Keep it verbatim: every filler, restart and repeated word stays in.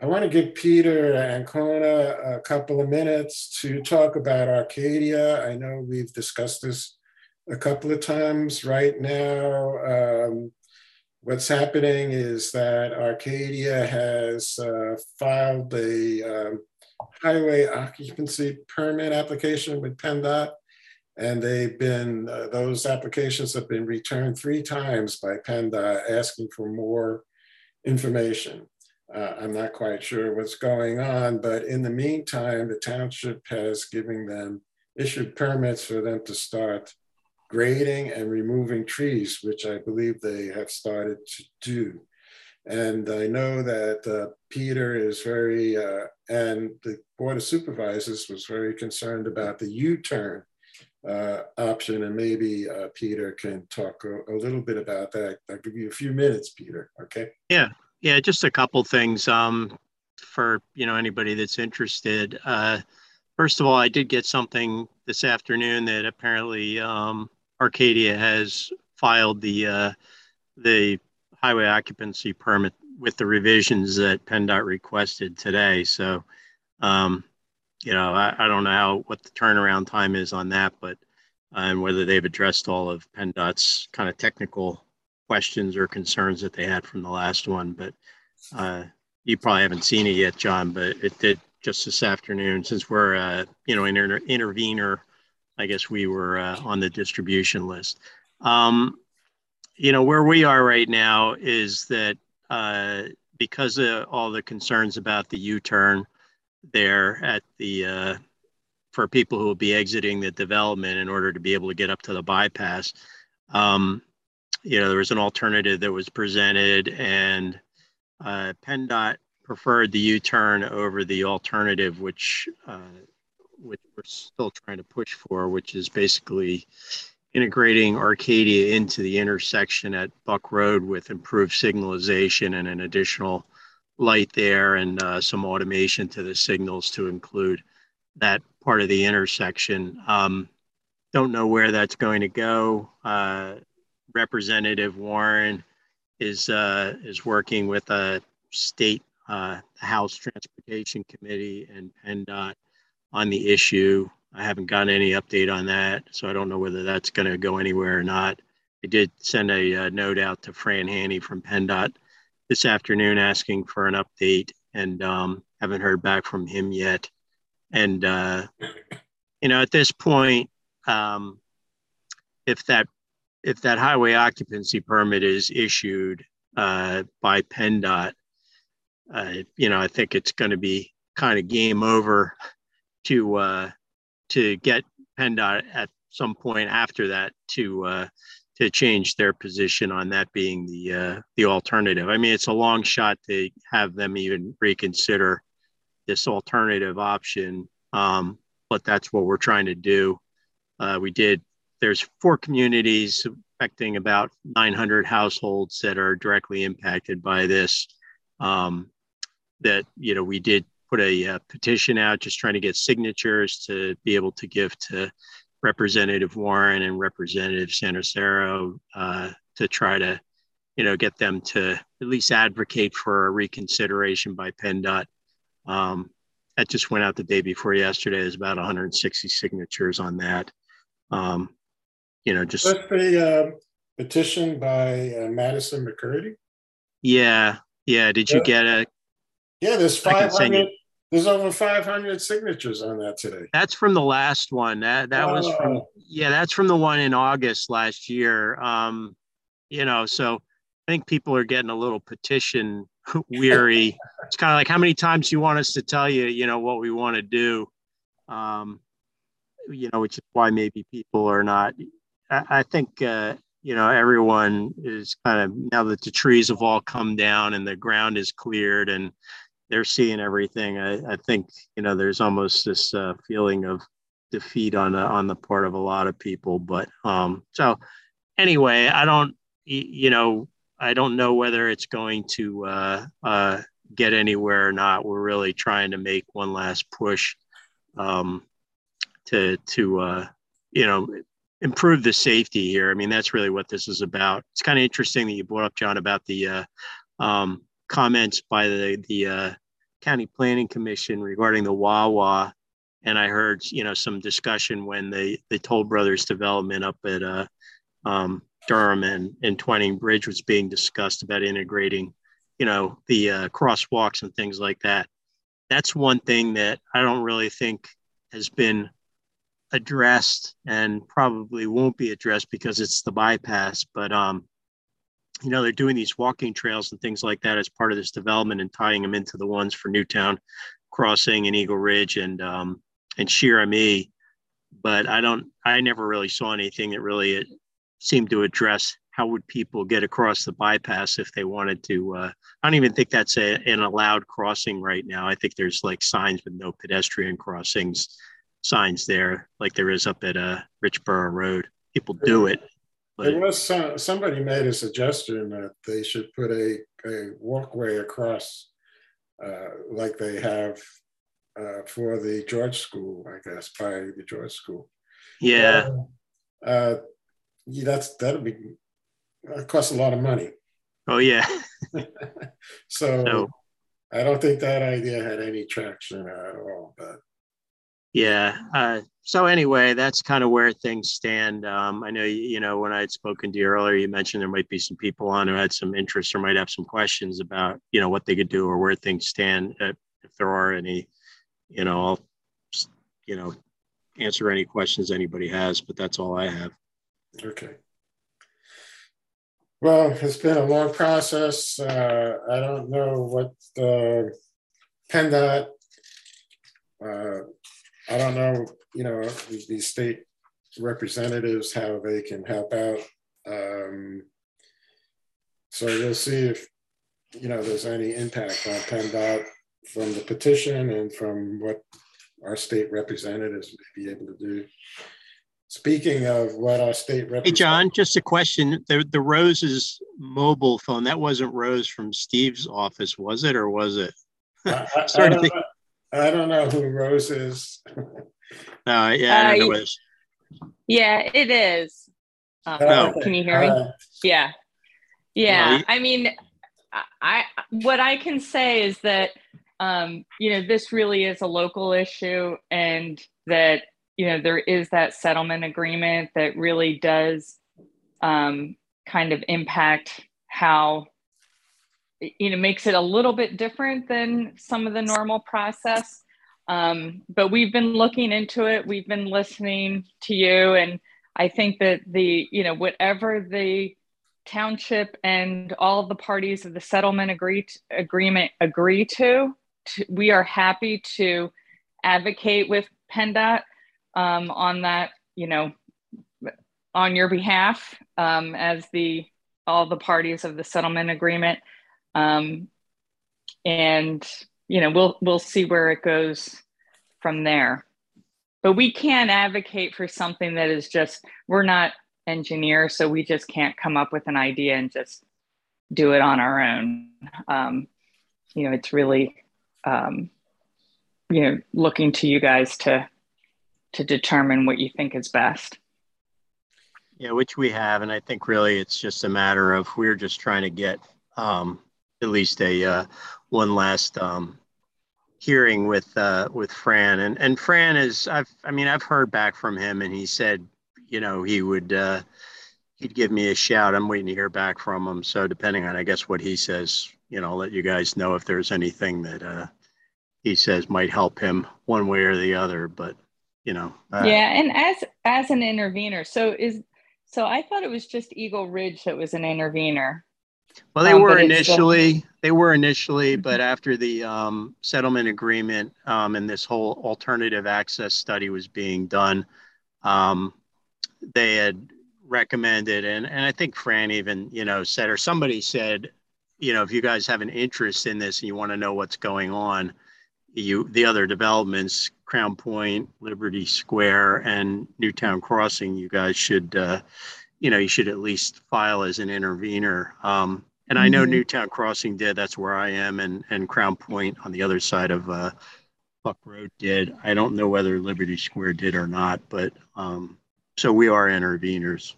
I want to give Peter Ancona a couple of minutes to talk about Arcadia. I know we've discussed this a couple of times right now. Um, what's happening is that Arcadia has uh, filed a um, highway occupancy permit application with PennDOT, and they've been, uh, those applications have been returned three times by PennDOT asking for more information. Uh, I'm not quite sure what's going on, but in the meantime, the township has given them, issued permits for them to start grading and removing trees, which I believe they have started to do. And I know that uh, Peter is very, uh, and the Board of Supervisors was very concerned about the U-turn uh, option, and maybe uh, Peter can talk a, a little bit about that. I'll give you a few minutes, Peter, okay? Yeah. Yeah, just a couple things um, for, you know, anybody that's interested. Uh, first of all, I did get something this afternoon that apparently um, Arcadia has filed the uh, the highway occupancy permit with the revisions that PennDOT requested today. So, um, you know, I, I don't know how, what the turnaround time is on that, but uh, and whether they've addressed all of PennDOT's kind of technical questions or concerns that they had from the last one, but uh, you probably haven't seen it yet, John, but it did just this afternoon. Since we're, uh, you know, an inter intervener, I guess we were uh, on the distribution list. Um, you know, where we are right now is that uh, because of all the concerns about the U-turn there at the, uh, for people who will be exiting the development in order to be able to get up to the bypass, um, you know, there was an alternative that was presented, and uh, PennDOT preferred the U-turn over the alternative, which, uh, which we're still trying to push for, which is basically integrating Arcadia into the intersection at Buck Road with improved signalization and an additional light there and uh, some automation to the signals to include that part of the intersection. Um, don't know where that's going to go. Uh, Representative Warren is uh, is working with a state uh, House Transportation Committee and PennDOT on the issue. I haven't gotten any update on that, so I don't know whether that's going to go anywhere or not. I did send a uh, note out to Fran Haney from PennDOT this afternoon asking for an update, and um, haven't heard back from him yet. And uh, you know, at this point, um, if that If that highway occupancy permit is issued uh, by PennDOT, uh, you know, I think it's going to be kind of game over to uh, to get PennDOT at some point after that to uh, to change their position on that being the uh, the alternative. I mean, it's a long shot to have them even reconsider this alternative option, um, but that's what we're trying to do. Uh, we did. There's four communities affecting about nine hundred households that are directly impacted by this. Um, that, you know, we did put a, a petition out just trying to get signatures to be able to give to Representative Warren and Representative Sanicero uh, to try to, you know, get them to at least advocate for a reconsideration by PennDOT. Um, that just went out the day before yesterday. There's about one hundred sixty signatures on that. Um, you know, just the uh, petition by uh, Madison McCurdy. Yeah, yeah. Did yeah. you get a? Yeah, there's five hundred. There's over five hundred signatures on that today. That's from the last one. That that oh. was from. Yeah, that's from the one in August last year. Um, you know, so I think people are getting a little petition weary. It's kind of like, how many times do you want us to tell you, you know, what we want to do. Um. You know, which is why maybe people are not, I, I think, uh, you know, everyone is kind of, now that the trees have all come down and the ground is cleared and they're seeing everything, I, I think, you know, there's almost this uh, feeling of defeat on, uh, on the part of a lot of people. But um, so anyway, I don't, you know, I don't know whether it's going to uh, uh, get anywhere or not. We're really trying to make one last push. Um, to, to uh, you know, improve the safety here. I mean, that's really what this is about. It's kind of interesting that you brought up, John, about the uh, um, comments by the, the uh, County Planning Commission regarding the Wawa. And I heard, you know, some discussion when the, the Toll Brothers development up at uh, um, Durham and, and Twining Bridge was being discussed about integrating, you know, the uh, crosswalks and things like that. That's one thing that I don't really think has been addressed and probably won't be addressed because it's the bypass. But, um, you know, they're doing these walking trails and things like that as part of this development and tying them into the ones for Newtown Crossing and Eagle Ridge and um, and Shiremee. But I don't, I never really saw anything that really it seemed to address how would people get across the bypass if they wanted to. Uh, I don't even think that's a, an allowed crossing right now. I think there's like signs with no pedestrian crossings signs there, like there is up at uh, Richborough Road. People do it. But there was some, somebody made a suggestion that they should put a, a walkway across uh, like they have uh, for the George School, I guess, by the George School. Yeah. Uh, uh, yeah that's, that'd be, it costs a lot of money. Oh, yeah. so, so I don't think that idea had any traction at all. But yeah. Uh, so anyway, that's kind of where things stand. Um, I know, you know, when I had spoken to you earlier, you mentioned there might be some people on who had some interest or might have some questions about, you know, what they could do or where things stand. Uh, if there are any, you know, I'll, you know, answer any questions anybody has, but that's all I have. Okay. Well, it's been a long process. Uh, I don't know what the PennDOT, uh, I don't know, you know, these state representatives, how they can help out. Um, so we'll see if, you know, there's any impact on PennDOT from the petition and from what our state representatives may be able to do. Speaking of what our state representatives— Hey, John, just a question. The, the Rose's mobile phone, that wasn't Rose from Steve's office, was it, or was it? I, I, I don't know. I don't know who Rose is. No, yeah, I don't uh, know what it is. Yeah, it is. Um, oh. Can you hear me? Uh, yeah. Yeah, uh, I mean, I what I can say is that, um, you know, this really is a local issue, and that, you know, there is that settlement agreement that really does um, kind of impact how, you know, makes it a little bit different than some of the normal process. Um, but we've been looking into it. We've been listening to you. And I think that the, you know, whatever the township and all of the parties of the settlement agree to, agreement agree to, to, we are happy to advocate with PennDOT um, on that, you know, on your behalf um, as the, all the parties of the settlement agreement. Um, and, you know, we'll, we'll see where it goes from there, but we can't advocate for something that is just, we're not engineers, so we just can't come up with an idea and just do it on our own. Um, you know, it's really, um, you know, looking to you guys to, to determine what you think is best. Yeah, which we have. And I think really it's just a matter of, we're just trying to get, um, at least a uh, one last um, hearing with uh, with Fran, and and Fran is I've I mean I've heard back from him, and he said, you know, he would uh, he'd give me a shout. I'm waiting to hear back from him. So depending on, I guess, what he says, you know, I'll let you guys know if there's anything that uh, he says might help him one way or the other. But you know, uh, yeah, and as as an intervener, so is so I thought it was just Eagle Ridge that was an intervener. Well, they um, were initially, they were initially, but after the um, settlement agreement um, and this whole alternative access study was being done, um, they had recommended, and, and I think Fran even, you know, said, or somebody said, you know, if you guys have an interest in this and you want to know what's going on, you, the other developments, Crown Point, Liberty Square, and Newtown Crossing, you guys should, uh, you know, you should at least file as an intervener. Um, and I know mm-hmm. Newtown Crossing did. That's where I am. And, and Crown Point on the other side of uh, Buck Road did. I don't know whether Liberty Square did or not, but um, so we are interveners.